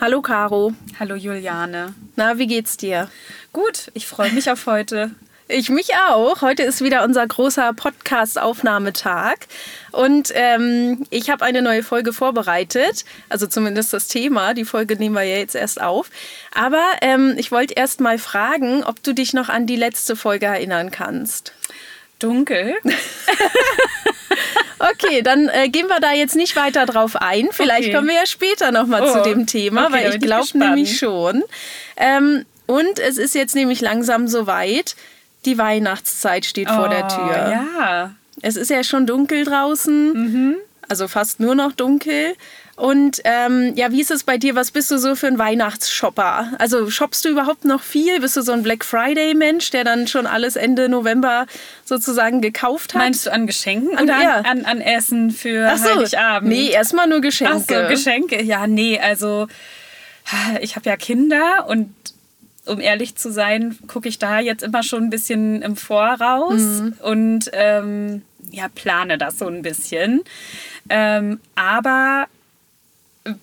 Hallo Caro. Hallo Juliane. Na, wie geht's dir? Gut, ich freue mich auf heute. Ich mich auch. Heute ist wieder unser großer Podcast-Aufnahmetag und ich habe eine neue Folge vorbereitet, also zumindest das Thema. Die Folge nehmen wir ja jetzt erst auf. Aber ich wollte erst mal fragen, ob du dich noch an die letzte Folge erinnern kannst. Dunkel. Okay, dann gehen wir da jetzt nicht weiter drauf ein. Vielleicht kommen wir ja später nochmal zu dem Thema, okay, weil ich glaube nämlich schon. Und es ist jetzt nämlich langsam soweit. Die Weihnachtszeit steht vor der Tür. Ja. Es ist ja schon dunkel draußen, also fast nur noch dunkel. Und ja, wie ist es bei dir? Was bist du so für ein Weihnachtsshopper? Also shoppst du überhaupt noch viel? Bist du so ein Black Friday-Mensch, der dann schon alles Ende November sozusagen gekauft hat? Meinst du an Geschenken oder an Essen für Heiligabend? Nee, erstmal nur Geschenke. Ach so, Geschenke. Ja, nee, also ich habe ja Kinder und um ehrlich zu sein, gucke ich da jetzt immer schon ein bisschen im Voraus und plane das so ein bisschen. Aber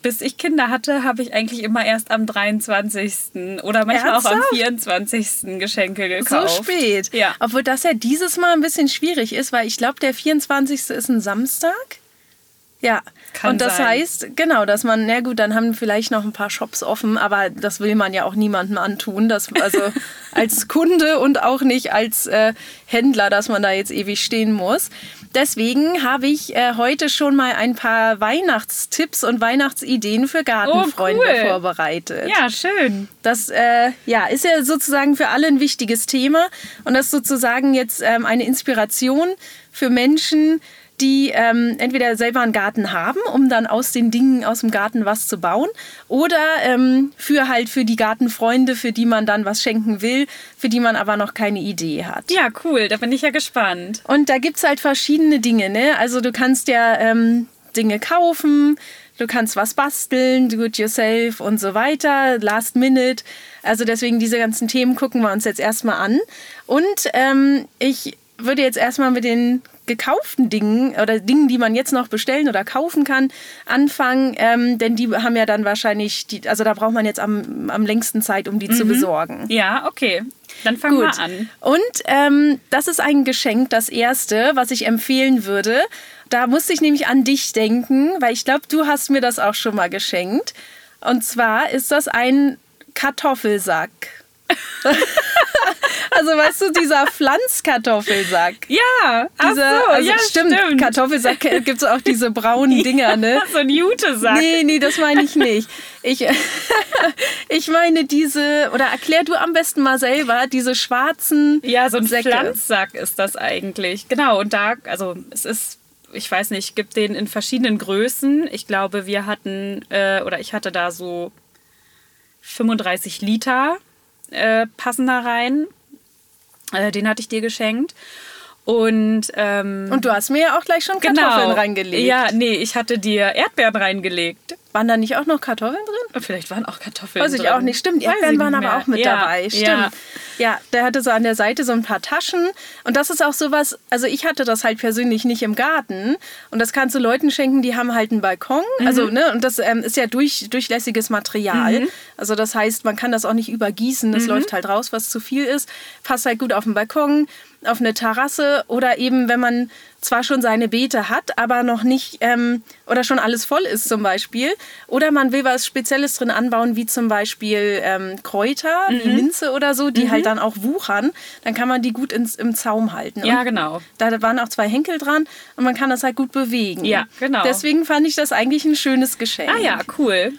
bis ich Kinder hatte, habe ich eigentlich immer erst am 23. oder manchmal auch am 24. Geschenke gekauft. So spät? Ja. Obwohl das ja dieses Mal ein bisschen schwierig ist, weil ich glaube, der 24. ist ein Samstag. Ja, kann und das sein. Heißt, genau, dass man, na gut, dann haben vielleicht noch ein paar Shops offen, aber das will man ja auch niemandem antun, dass, also als Kunde und auch nicht als Händler, dass man da jetzt ewig stehen muss. Deswegen habe ich heute schon mal ein paar Weihnachtstipps und Weihnachtsideen für Gartenfreunde vorbereitet. Ja, schön. Das ist ja sozusagen für alle ein wichtiges Thema und das ist sozusagen jetzt eine Inspiration für Menschen, die entweder selber einen Garten haben, um dann aus den Dingen aus dem Garten was zu bauen oder für die Gartenfreunde, für die man dann was schenken will, für die man aber noch keine Idee hat. Ja, cool, da bin ich ja gespannt. Und da gibt es halt verschiedene Dinge, ne? Also du kannst ja Dinge kaufen, du kannst was basteln, do it yourself und so weiter, last minute. Also deswegen diese ganzen Themen gucken wir uns jetzt erstmal an. Und ich würde jetzt erstmal mit den gekauften Dingen oder Dingen, die man jetzt noch bestellen oder kaufen kann, anfangen, denn die haben ja dann wahrscheinlich, da braucht man jetzt am längsten Zeit, um die zu besorgen. Ja, okay. Dann fangen wir an. Und das ist ein Geschenk, das erste, was ich empfehlen würde. Da musste ich nämlich an dich denken, weil ich glaube, du hast mir das auch schon mal geschenkt. Und zwar ist das ein Kartoffelsack. Also, weißt du, dieser Pflanzkartoffelsack. Ja, stimmt. Kartoffelsack gibt es auch diese braunen Dinger, ne? So ein Jutesack. Nee, das meine ich nicht. Ich meine oder erklär du am besten mal selber, diese schwarzen Säcke. Ja, so ein Pflanzsack ist das eigentlich. Genau, und da, also es ist, ich weiß nicht, gibt den in verschiedenen Größen. Ich glaube, wir hatten, oder ich hatte da so 35 Liter passen da rein. Den hatte ich dir geschenkt. Und du hast mir ja auch gleich schon Kartoffeln reingelegt. Ja, nee, ich hatte dir Erdbeeren reingelegt. Waren da nicht auch noch Kartoffeln drin? Vielleicht waren auch Kartoffeln drin. Weiß ich auch nicht, stimmt. Erdbeeren waren aber auch mit dabei, stimmt. Ja, der hatte so an der Seite so ein paar Taschen. Und das ist auch sowas, also ich hatte das halt persönlich nicht im Garten. Und das kannst du Leuten schenken, die haben halt einen Balkon. Mhm. Also, ne, und das ist ja durchlässiges Material. Mhm. Also das heißt, man kann das auch nicht übergießen. Das läuft halt raus, was zu viel ist. Passt halt gut auf den Balkon, auf eine Terrasse oder eben, wenn man zwar schon seine Beete hat, aber noch nicht oder schon alles voll ist zum Beispiel. Oder man will was Spezielles drin anbauen, wie zum Beispiel Kräuter, wie Minze oder so, die halt dann auch wuchern. Dann kann man die gut im Zaum halten. Und ja, genau. Da waren auch zwei Henkel dran und man kann das halt gut bewegen. Ja, genau. Deswegen fand ich das eigentlich ein schönes Geschenk. Ah ja, cool.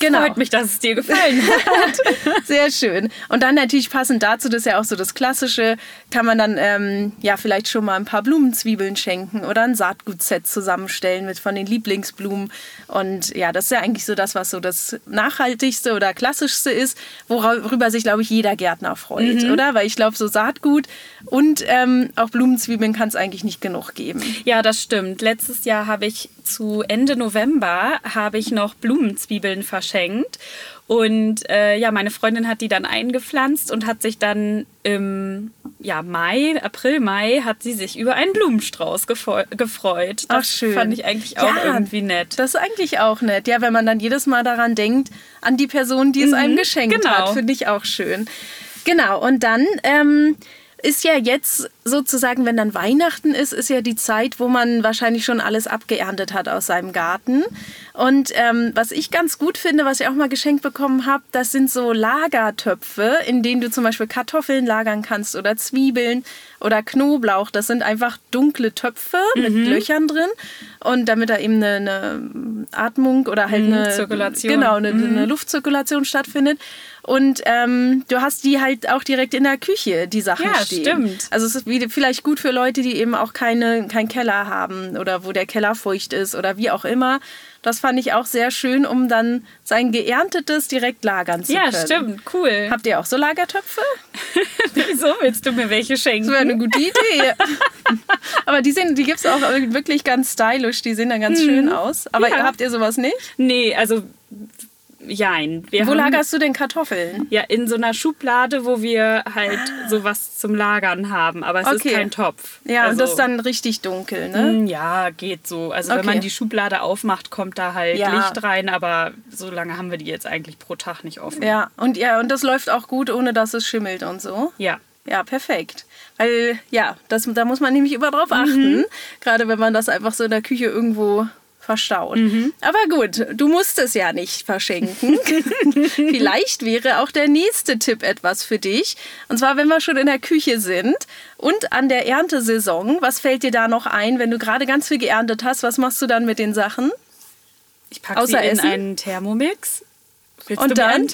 Genau. Freut mich, dass es dir gefallen hat. Sehr schön. Und dann natürlich passend dazu, das ist ja auch so das Klassische, kann man dann vielleicht schon mal ein paar Blumenzwiebeln schenken oder ein Saatgutset zusammenstellen mit von den Lieblingsblumen. Und ja, das ist ja eigentlich so das, was so das Nachhaltigste oder Klassischste ist, worüber sich, glaube ich, jeder Gärtner freut, oder? Weil ich glaube, so Saatgut und auch Blumenzwiebeln kann es eigentlich nicht genug geben. Ja, das stimmt. Letztes Jahr habe ich zu Ende November habe ich noch Blumenzwiebeln verschenkt. Und ja, meine Freundin hat die dann eingepflanzt und hat sich dann im April, Mai hat sie sich über einen Blumenstrauß gefreut. Das schön. Fand ich eigentlich auch irgendwie nett. Das ist eigentlich auch nett. Ja, wenn man dann jedes Mal daran denkt, an die Person, die es einem geschenkt hat, finde ich auch schön. Genau, und dann ist ja jetzt sozusagen, wenn dann Weihnachten ist, ist ja die Zeit, wo man wahrscheinlich schon alles abgeerntet hat aus seinem Garten. Und was ich ganz gut finde, was ich auch mal geschenkt bekommen habe, das sind so Lagertöpfe, in denen du zum Beispiel Kartoffeln lagern kannst oder Zwiebeln oder Knoblauch. Das sind einfach dunkle Töpfe mit Löchern drin. Und damit da eben eine Atmung oder halt eine Zirkulation. Genau, eine Luftzirkulation stattfindet. Und du hast die halt auch direkt in der Küche, die Sachen stehen. Ja, stimmt. Also es ist vielleicht gut für Leute, die eben auch keinen Keller haben oder wo der Keller feucht ist oder wie auch immer. Das fand ich auch sehr schön, um dann sein Geerntetes direkt lagern zu können. Ja, stimmt, cool. Habt ihr auch so Lagertöpfe? Wieso willst du mir welche schenken? Das wäre eine gute Idee. Aber die gibt es auch wirklich ganz stylisch, die sehen dann ganz schön aus. Aber habt ihr sowas nicht? Nee, also... Jein. Wo lagerst du denn Kartoffeln? Ja, in so einer Schublade, wo wir halt sowas zum Lagern haben. Aber es ist kein Topf. Ja, also, und das ist dann richtig dunkel, ne? Ja, geht so. Also wenn man die Schublade aufmacht, kommt da halt Licht rein. Aber so lange haben wir die jetzt eigentlich pro Tag nicht offen. Ja, und das läuft auch gut, ohne dass es schimmelt und so? Ja. Ja, perfekt. Weil, da muss man nämlich immer drauf achten. Gerade wenn man das einfach so in der Küche irgendwo... verstauen. Aber gut, du musst es ja nicht verschenken. Vielleicht wäre auch der nächste Tipp etwas für dich. Und zwar, wenn wir schon in der Küche sind und an der Erntesaison, was fällt dir da noch ein, wenn du gerade ganz viel geerntet hast? Was machst du dann mit den Sachen? Ich packe sie in einen Thermomix. Und dann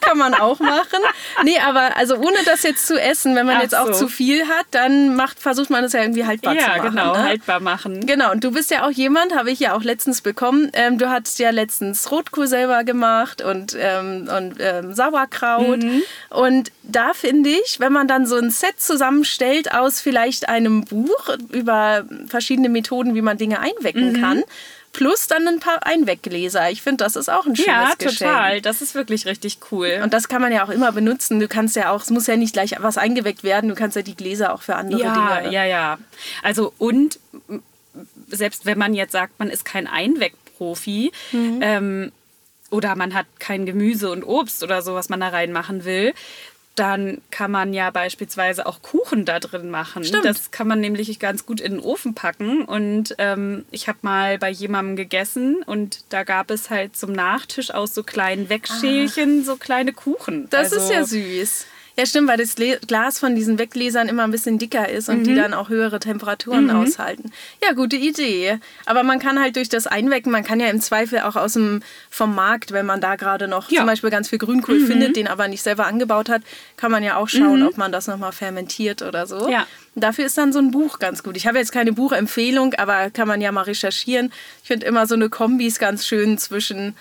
kann man auch machen. Nee, aber also ohne das jetzt zu essen, wenn man jetzt auch zu viel hat, dann versucht man es ja irgendwie haltbar zu machen. Ja, genau, haltbar machen. Genau, und du bist ja auch jemand, habe ich ja auch letztens bekommen, du hast ja letztens Rotkohl selber gemacht und Sauerkraut. Und da finde ich, wenn man dann so ein Set zusammenstellt aus vielleicht einem Buch über verschiedene Methoden, wie man Dinge einwecken kann, plus dann ein paar Einweggläser. Ich finde, das ist auch ein schönes Geschenk. Ja, total. Das ist wirklich richtig cool. Und das kann man ja auch immer benutzen. Du kannst ja auch, es muss ja nicht gleich was eingeweckt werden, du kannst ja die Gläser auch für andere Dinge. Ja. Also und selbst wenn man jetzt sagt, man ist kein Einwegprofi oder man hat kein Gemüse und Obst oder so, was man da reinmachen will, dann kann man ja beispielsweise auch Kuchen da drin machen. Stimmt. Das kann man nämlich ganz gut in den Ofen packen. Und ich habe mal bei jemandem gegessen und da gab es halt zum Nachtisch aus so kleinen Wegschälchen so kleine Kuchen. Das ist ja süß. Ja, stimmt, weil das Glas von diesen Weggläsern immer ein bisschen dicker ist und die dann auch höhere Temperaturen aushalten. Ja, gute Idee. Aber man kann halt durch das Einwecken, man kann ja im Zweifel auch vom Markt, wenn man da gerade noch zum Beispiel ganz viel Grünkohl findet, den aber nicht selber angebaut hat, kann man ja auch schauen, ob man das nochmal fermentiert oder so. Ja. Dafür ist dann so ein Buch ganz gut. Ich habe jetzt keine Buchempfehlung, aber kann man ja mal recherchieren. Ich finde immer so eine Kombi ist ganz schön zwischen...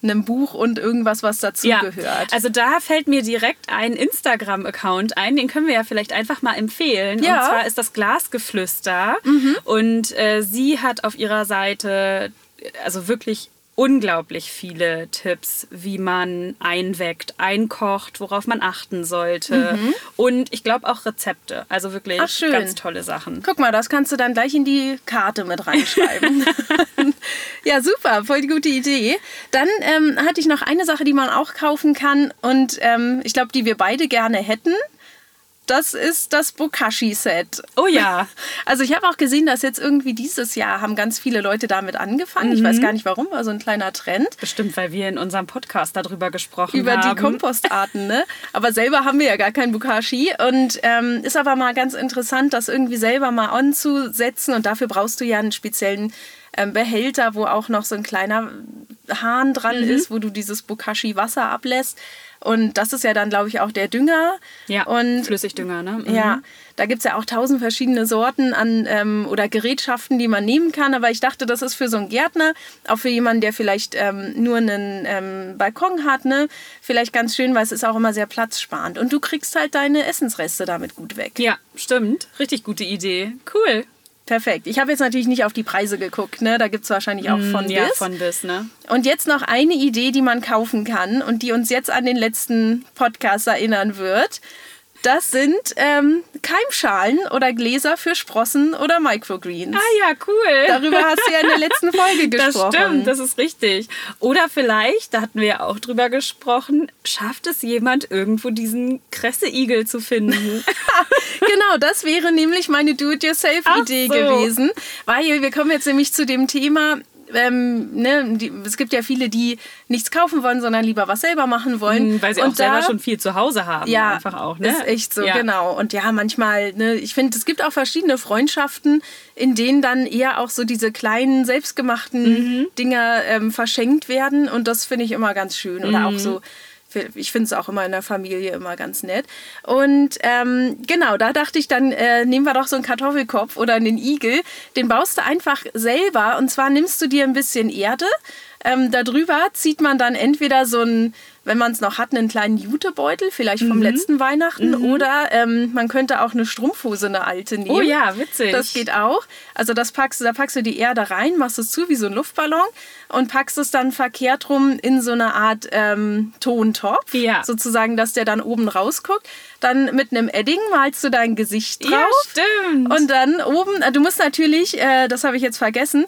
einem Buch und irgendwas, was dazugehört. Ja, also da fällt mir direkt ein Instagram-Account ein, den können wir ja vielleicht einfach mal empfehlen. Ja. Und zwar ist das Glasgeflüster und sie hat auf ihrer Seite also wirklich unglaublich viele Tipps, wie man einweckt, einkocht, worauf man achten sollte und ich glaube auch Rezepte, also wirklich ganz tolle Sachen. Guck mal, das kannst du dann gleich in die Karte mit reinschreiben. Ja, super, voll die gute Idee. Dann hatte ich noch eine Sache, die man auch kaufen kann und ich glaube, die wir beide gerne hätten. Das ist das Bokashi-Set. Oh ja. Also ich habe auch gesehen, dass jetzt irgendwie dieses Jahr haben ganz viele Leute damit angefangen. Ich weiß gar nicht warum, war so ein kleiner Trend. Bestimmt, weil wir in unserem Podcast darüber gesprochen haben. Über die Kompostarten, ne? Aber selber haben wir ja gar kein Bokashi. Und ist aber mal ganz interessant, das irgendwie selber mal anzusetzen. Und dafür brauchst du ja einen speziellen Behälter, wo auch noch so ein kleiner Hahn dran ist, wo du dieses Bokashi-Wasser ablässt. Und das ist ja dann, glaube ich, auch der Dünger. Ja, und Flüssigdünger, ne? Ja, da gibt es ja auch 1000 verschiedene Sorten an oder Gerätschaften, die man nehmen kann. Aber ich dachte, das ist für so einen Gärtner, auch für jemanden, der vielleicht nur einen Balkon hat, ne? Vielleicht ganz schön, weil es ist auch immer sehr platzsparend. Und du kriegst halt deine Essensreste damit gut weg. Ja, stimmt. Richtig gute Idee. Cool. Perfekt. Ich habe jetzt natürlich nicht auf die Preise geguckt, ne? Da gibt es wahrscheinlich auch von bis. Ja, von bis, ne? Und jetzt noch eine Idee, die man kaufen kann und die uns jetzt an den letzten Podcast erinnern wird. Das sind Keimschalen oder Gläser für Sprossen oder Microgreens. Ah ja, cool. Darüber hast du ja in der letzten Folge gesprochen. Das stimmt, das ist richtig. Oder vielleicht, da hatten wir ja auch drüber gesprochen, schafft es jemand irgendwo diesen Kresseigel zu finden? Genau, das wäre nämlich meine Do-it-yourself-Idee gewesen. Weil wir kommen jetzt nämlich zu dem Thema... es gibt ja viele, die nichts kaufen wollen, sondern lieber was selber machen wollen. Weil sie und auch selber schon viel zu Hause haben. Ja, einfach auch. Ne? Ist echt so, ja. Genau. Und ja, manchmal, ne, ich finde, es gibt auch verschiedene Freundschaften, in denen dann eher auch so diese kleinen, selbstgemachten Dinger verschenkt werden. Und das finde ich immer ganz schön. Oder auch so, ich finde es auch immer in der Familie immer ganz nett. Und da dachte ich, dann nehmen wir doch so einen Kartoffelkopf oder einen Igel. Den baust du einfach selber. Und zwar nimmst du dir ein bisschen Erde. Darüber zieht man dann entweder so einen, wenn man es noch hat, einen kleinen Jutebeutel, vielleicht vom letzten Weihnachten. Oder man könnte auch eine Strumpfhose, eine alte nehmen. Oh ja, witzig. Das geht auch. Also da packst du die Erde rein, machst es zu wie so ein Luftballon und packst es dann verkehrt rum in so eine Art Tontopf. Ja. Sozusagen, dass der dann oben rausguckt. Dann mit einem Edding malst du dein Gesicht drauf. Ja, stimmt. Und dann oben, du musst natürlich, das habe ich jetzt vergessen,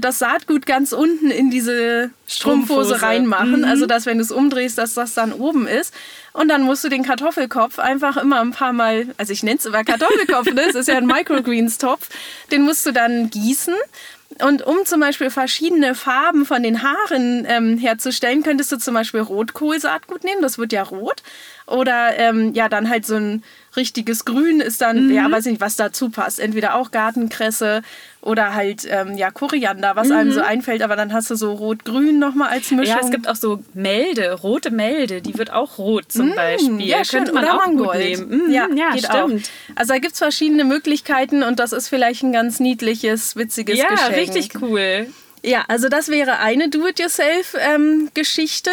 das Saatgut ganz unten in diese Strumpfhose reinmachen. Also, dass wenn du es umdrehst, dass das dann oben ist. Und dann musst du den Kartoffelkopf einfach immer ein paar Mal, also ich nenne es immer Kartoffelkopf, ne? Es ist ja ein Microgreens-Topf, den musst du dann gießen. Und um zum Beispiel verschiedene Farben von den Haaren herzustellen, könntest du zum Beispiel Rotkohlsaatgut nehmen, das wird ja rot. Oder dann halt so ein richtiges Grün ist dann, weiß ich nicht, was dazu passt. Entweder auch Gartenkresse oder halt Koriander, was einem so einfällt. Aber dann hast du so Rot-Grün nochmal als Mischung. Ja, es gibt auch so Melde, rote Melde, die wird auch rot zum Beispiel. Ja, könnte man auch Mangold gut nehmen. Geht stimmt. Auch. Also da gibt es verschiedene Möglichkeiten und das ist vielleicht ein ganz niedliches, witziges Geschenk. Ja, richtig cool. Ja, also das wäre eine Do-it-yourself-Geschichte.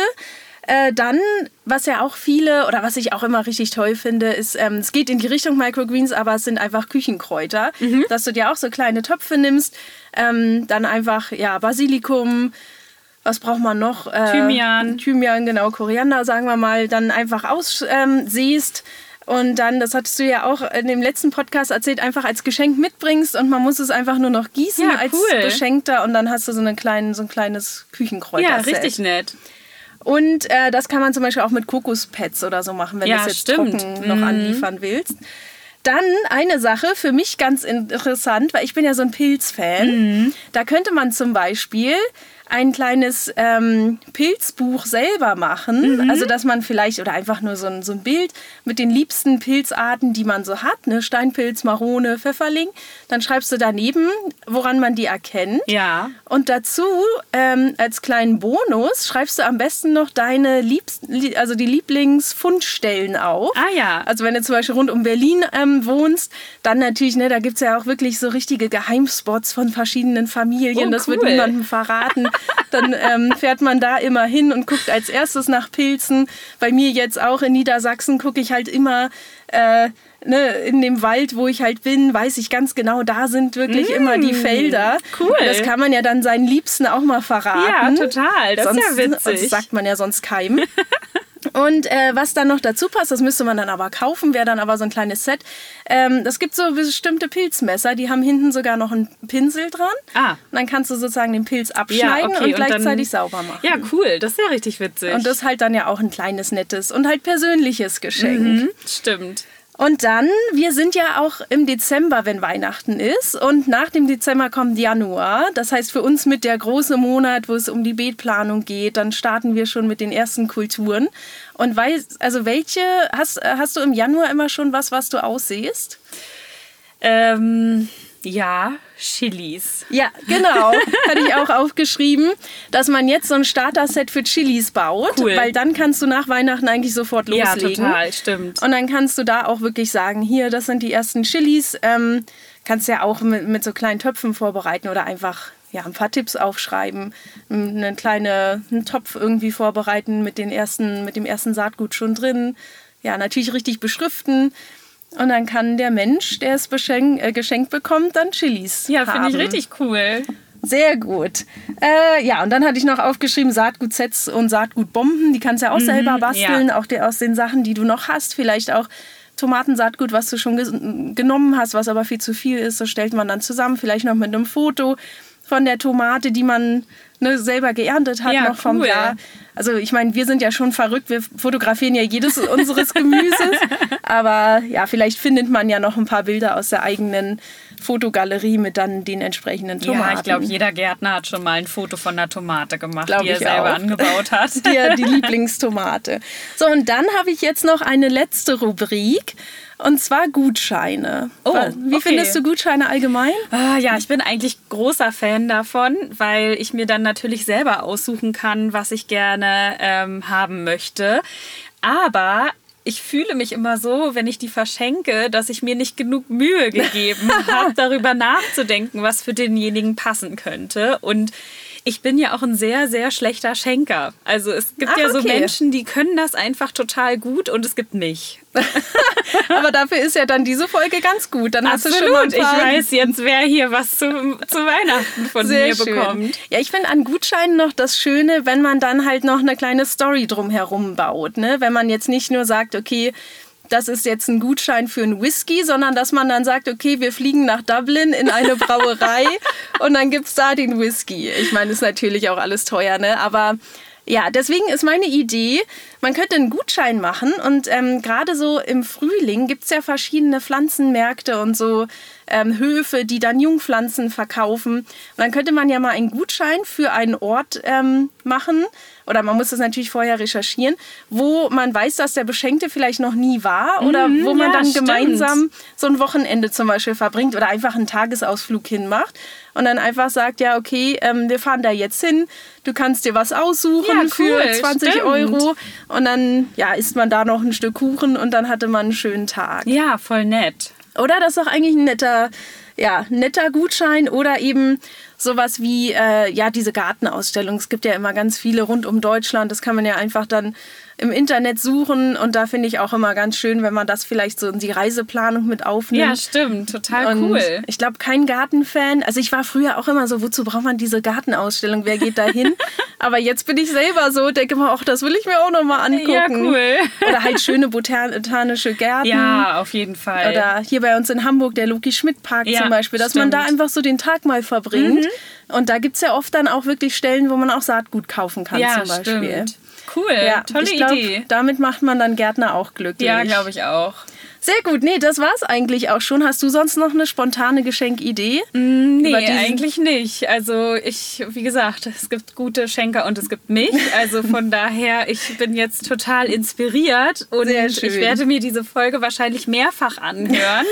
Dann, was ja auch viele oder was ich auch immer richtig toll finde, ist, es geht in die Richtung Microgreens, aber es sind einfach Küchenkräuter, dass du dir auch so kleine Töpfe nimmst, dann einfach Basilikum, was braucht man noch? Thymian, genau, Koriander, sagen wir mal, dann einfach aussäst. Und dann, das hattest du ja auch in dem letzten Podcast erzählt, einfach als Geschenk mitbringst und man muss es einfach nur noch gießen als Beschenkter und dann hast du so ein kleines Küchenkräuter. Ja, richtig nett. Und das kann man zum Beispiel auch mit Kokospads oder so machen, wenn du es jetzt trocken noch anliefern willst. Dann eine Sache, für mich ganz interessant, weil ich bin ja so ein Pilzfan. Da könnte man zum Beispiel ein kleines Pilzbuch selber machen. Also dass man vielleicht, oder einfach nur so ein Bild mit den liebsten Pilzarten, die man so hat, ne? Steinpilz, Marone, Pfefferling. Dann schreibst du daneben, woran man die erkennt. Ja. Und dazu als kleinen Bonus schreibst du am besten noch deine die Lieblingsfundstellen auf. Ah ja. Also wenn du zum Beispiel rund um Berlin wohnst, dann natürlich, ne, da gibt es ja auch wirklich so richtige Geheimspots von verschiedenen Familien. Das wird niemandem verraten. Dann fährt man da immer hin und guckt als erstes nach Pilzen. Bei mir jetzt auch in Niedersachsen gucke ich halt immer in dem Wald, wo ich halt bin, weiß ich ganz genau, da sind wirklich immer die Felder. Cool. Das kann man ja dann seinen Liebsten auch mal verraten. Ja, total. Das ist ja witzig. Das sagt man ja sonst keinem. Und was dann noch dazu passt, das müsste man dann aber kaufen, wäre dann aber so ein kleines Set. Es gibt so bestimmte Pilzmesser, die haben hinten sogar noch einen Pinsel dran. Und dann kannst du sozusagen den Pilz abschneiden und gleichzeitig dann sauber machen. Ja, cool, das ist ja richtig witzig. Und das ist halt dann ja auch ein kleines, nettes und halt persönliches Geschenk. Stimmt. Und dann, wir sind ja auch im Dezember, wenn Weihnachten ist. Und nach dem Dezember kommt Januar. Das heißt für uns mit der große Monat, wo es um die Beetplanung geht. Dann starten wir schon mit den ersten Kulturen. Und welche hast du im Januar immer schon was du aussäst? Ja, Chilis. Ja, genau. Hatte ich auch aufgeschrieben, dass man jetzt so ein Starter-Set für Chilis baut, weil dann kannst du nach Weihnachten eigentlich sofort loslegen. Ja, total, stimmt. Und dann kannst du da auch wirklich sagen, hier, das sind die ersten Chilis. Kannst ja auch mit so kleinen Töpfen vorbereiten oder einfach ein paar Tipps aufschreiben, einen Topf irgendwie vorbereiten mit dem ersten Saatgut schon drin. Ja, natürlich richtig beschriften. Und dann kann der Mensch, der es geschenkt bekommt, dann Chilis haben. Ja, finde ich richtig cool. Sehr gut. Ja, und dann hatte ich noch aufgeschrieben Saatgutsets und Saatgutbomben. Die kannst du ja auch selber basteln, ja. Auch aus den Sachen, die du noch hast. Vielleicht auch Tomatensaatgut, was du schon genommen hast, was aber viel zu viel ist. So stellt man dann zusammen, vielleicht noch mit einem Foto von der Tomate, die man selber geerntet hat, ja, noch vom Jahr. Also ich meine, wir sind ja schon verrückt, wir fotografieren ja jedes unseres Gemüses, aber ja, vielleicht findet man ja noch ein paar Bilder aus der eigenen Fotogalerie mit dann den entsprechenden Tomaten. Ja, ich glaube, jeder Gärtner hat schon mal ein Foto von einer Tomate gemacht, die er selber angebaut hat. Die Lieblingstomate. So, und dann habe ich jetzt noch eine letzte Rubrik. Und zwar Gutscheine. Oh, wie findest du Gutscheine allgemein? Ja, ich bin eigentlich großer Fan davon, weil ich mir dann natürlich selber aussuchen kann, was ich gerne haben möchte. Aber ich fühle mich immer so, wenn ich die verschenke, dass ich mir nicht genug Mühe gegeben habe, darüber nachzudenken, was für denjenigen passen könnte. Und ich bin ja auch ein sehr, sehr schlechter Schenker. Also es gibt so Menschen, die können das einfach total gut und es gibt mich. Aber dafür ist ja dann diese Folge ganz gut. Dann hast du schon mal ein paar. Ich weiß jetzt, wer hier was zu Weihnachten von mir bekommt. Ja, ich finde an Gutscheinen noch das Schöne, wenn man dann halt noch eine kleine Story drumherum baut. Ne? Wenn man jetzt nicht nur sagt, okay, das ist jetzt ein Gutschein für einen Whisky, sondern dass man dann sagt, okay, wir fliegen nach Dublin in eine Brauerei und dann gibt es da den Whisky. Ich meine, ist natürlich auch alles teuer, ne? Aber ja, deswegen ist meine Idee, man könnte einen Gutschein machen und gerade so im Frühling gibt es ja verschiedene Pflanzenmärkte und so Höfe, die dann Jungpflanzen verkaufen. Und dann könnte man ja mal einen Gutschein für einen Ort machen, oder man muss das natürlich vorher recherchieren, wo man weiß, dass der Beschenkte vielleicht noch nie war oder wo man dann gemeinsam so ein Wochenende zum Beispiel verbringt oder einfach einen Tagesausflug hinmacht und dann einfach sagt, ja okay, wir fahren da jetzt hin, du kannst dir was aussuchen für 20 Euro und dann isst man da noch ein Stück Kuchen und dann hatte man einen schönen Tag. Ja, voll nett. Oder das ist doch eigentlich ein netter Gutschein oder eben sowas wie diese Gartenausstellung. Es gibt ja immer ganz viele rund um Deutschland. Das kann man ja einfach dann im Internet suchen. Und da finde ich auch immer ganz schön, wenn man das vielleicht so in die Reiseplanung mit aufnimmt. Ja, stimmt. Total cool. Und ich glaube, kein Gartenfan. Also ich war früher auch immer so, wozu braucht man diese Gartenausstellung? Wer geht da hin? Aber jetzt bin ich selber so, denke mal, das will ich mir auch nochmal angucken. Ja, cool. Oder halt schöne botanische Gärten. Ja, auf jeden Fall. Oder hier bei uns in Hamburg der Loki-Schmidt-Park zum Beispiel, dass man da einfach so den Tag mal verbringt. Und da gibt es ja oft dann auch wirklich Stellen, wo man auch Saatgut kaufen kann zum Beispiel. Stimmt. Cool, tolle Idee. Damit macht man dann Gärtner auch glücklich. Ja, glaube ich auch. Sehr gut, das war's eigentlich auch schon. Hast du sonst noch eine spontane Geschenkidee? Nee, eigentlich nicht. Also wie gesagt, es gibt gute Schenker und es gibt mich. Also von daher, ich bin jetzt total inspiriert und ich werde mir diese Folge wahrscheinlich mehrfach anhören,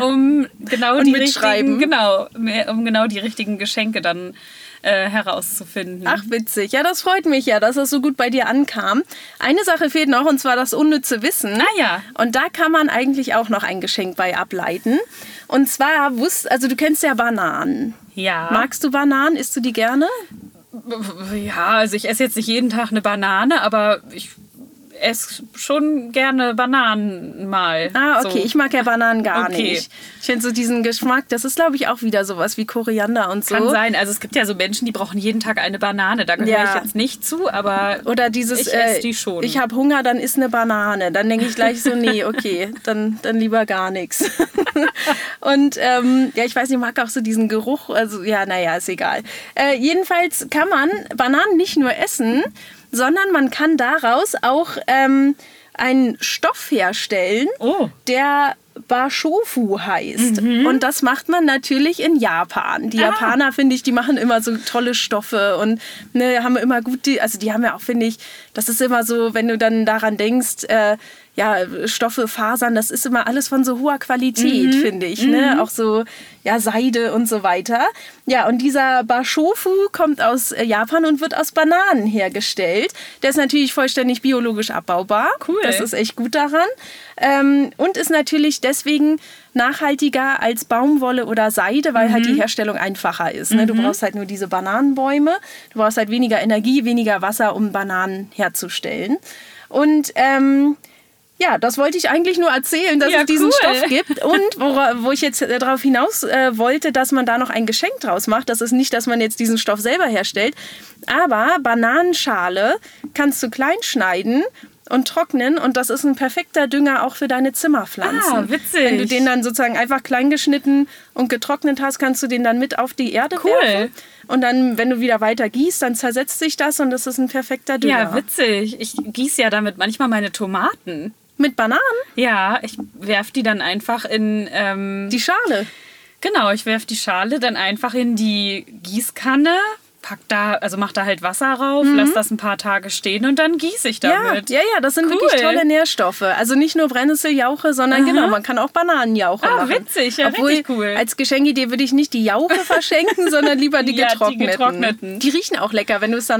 um genau um genau die richtigen Geschenke dann herauszufinden. Ach, witzig. Ja, das freut mich dass das so gut bei dir ankam. Eine Sache fehlt noch, und zwar das unnütze Wissen. Naja. Und da kann man eigentlich auch noch ein Geschenk bei ableiten. Und zwar, du kennst ja Bananen. Ja. Magst du Bananen? Isst du die gerne? Ja, also ich esse jetzt nicht jeden Tag eine Banane, aber ich esse schon gerne Bananen mal. Ah, okay. So. Ich mag ja Bananen gar nicht. Ich finde so diesen Geschmack, das ist, glaube ich, auch wieder sowas wie Koriander und so. Kann sein. Also es gibt ja so Menschen, die brauchen jeden Tag eine Banane. Da gehöre ich jetzt nicht zu, aber oder dieses, ich esse die schon. Ich habe Hunger, dann isst eine Banane. Dann denke ich gleich so, nee, okay, dann lieber gar nichts. Und ich weiß nicht, ich mag auch so diesen Geruch. Also ist egal. Jedenfalls kann man Bananen nicht nur essen, sondern man kann daraus auch einen Stoff herstellen, der Bashofu heißt. Mhm. Und das macht man natürlich in Japan. Die Japaner, finde ich, die machen immer so tolle Stoffe und haben immer die haben ja auch, finde ich, das ist immer so, wenn du dann daran denkst, Stoffe, Fasern, das ist immer alles von so hoher Qualität, finde ich. Ne? Auch so Seide und so weiter. Ja, und dieser Bashofu kommt aus Japan und wird aus Bananen hergestellt. Der ist natürlich vollständig biologisch abbaubar. Cool. Das ist echt gut daran. Und ist natürlich deswegen nachhaltiger als Baumwolle oder Seide, weil halt die Herstellung einfacher ist. Ne? Du brauchst halt nur diese Bananenbäume. Du brauchst halt weniger Energie, weniger Wasser, um Bananen herzustellen. Und Ja, das wollte ich eigentlich nur erzählen, dass es diesen Stoff gibt. Und wo ich jetzt darauf hinaus wollte, dass man da noch ein Geschenk draus macht. Das ist nicht, dass man jetzt diesen Stoff selber herstellt. Aber Bananenschale kannst du klein schneiden und trocknen. Und das ist ein perfekter Dünger auch für deine Zimmerpflanzen. Ah, witzig. Wenn du den dann sozusagen einfach klein geschnitten und getrocknet hast, kannst du den dann mit auf die Erde werfen. Und dann, wenn du wieder weiter gießt, dann zersetzt sich das und das ist ein perfekter Dünger. Ja, witzig. Ich gieße ja damit manchmal meine Tomaten. Mit Bananen? Ja, ich werfe die dann einfach in... die Schale? Genau, ich werfe die Schale dann einfach in die Gießkanne, pack da, also mach da halt Wasser rauf, lass das ein paar Tage stehen und dann gieße ich damit. Ja, ja, das sind wirklich tolle Nährstoffe. Also nicht nur Brennnesseljauche, sondern genau, man kann auch Bananenjauche machen. Ah, witzig, ja, obwohl, richtig cool. Als Geschenkidee würde ich nicht die Jauche verschenken, sondern lieber die getrockneten. Ja, die getrockneten. Die riechen auch lecker, wenn du es dann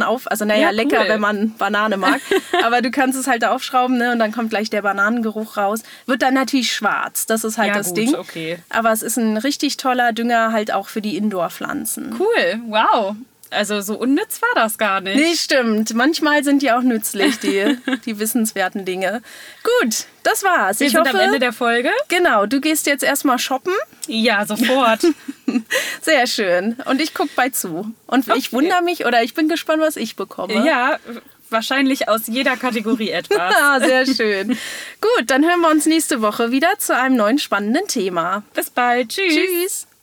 lecker, wenn man Banane mag. Aber du kannst es halt da aufschrauben, ne, und dann kommt gleich der Bananengeruch raus. Wird dann natürlich schwarz, das ist halt das Ding. Okay. Aber es ist ein richtig toller Dünger halt auch für die Indoor-Pflanzen. Cool, wow. Also so unnütz war das gar nicht. Nee, stimmt. Manchmal sind die auch nützlich, die wissenswerten Dinge. Gut, das war's. Wir sind am Ende der Folge. Genau, du gehst jetzt erstmal shoppen. Ja, sofort. Sehr schön. Und ich gucke bei zu. Und ich wundere mich ich bin gespannt, was ich bekomme. Ja, wahrscheinlich aus jeder Kategorie etwas. Ah, sehr schön. Gut, dann hören wir uns nächste Woche wieder zu einem neuen spannenden Thema. Bis bald. Tschüss. Tschüss.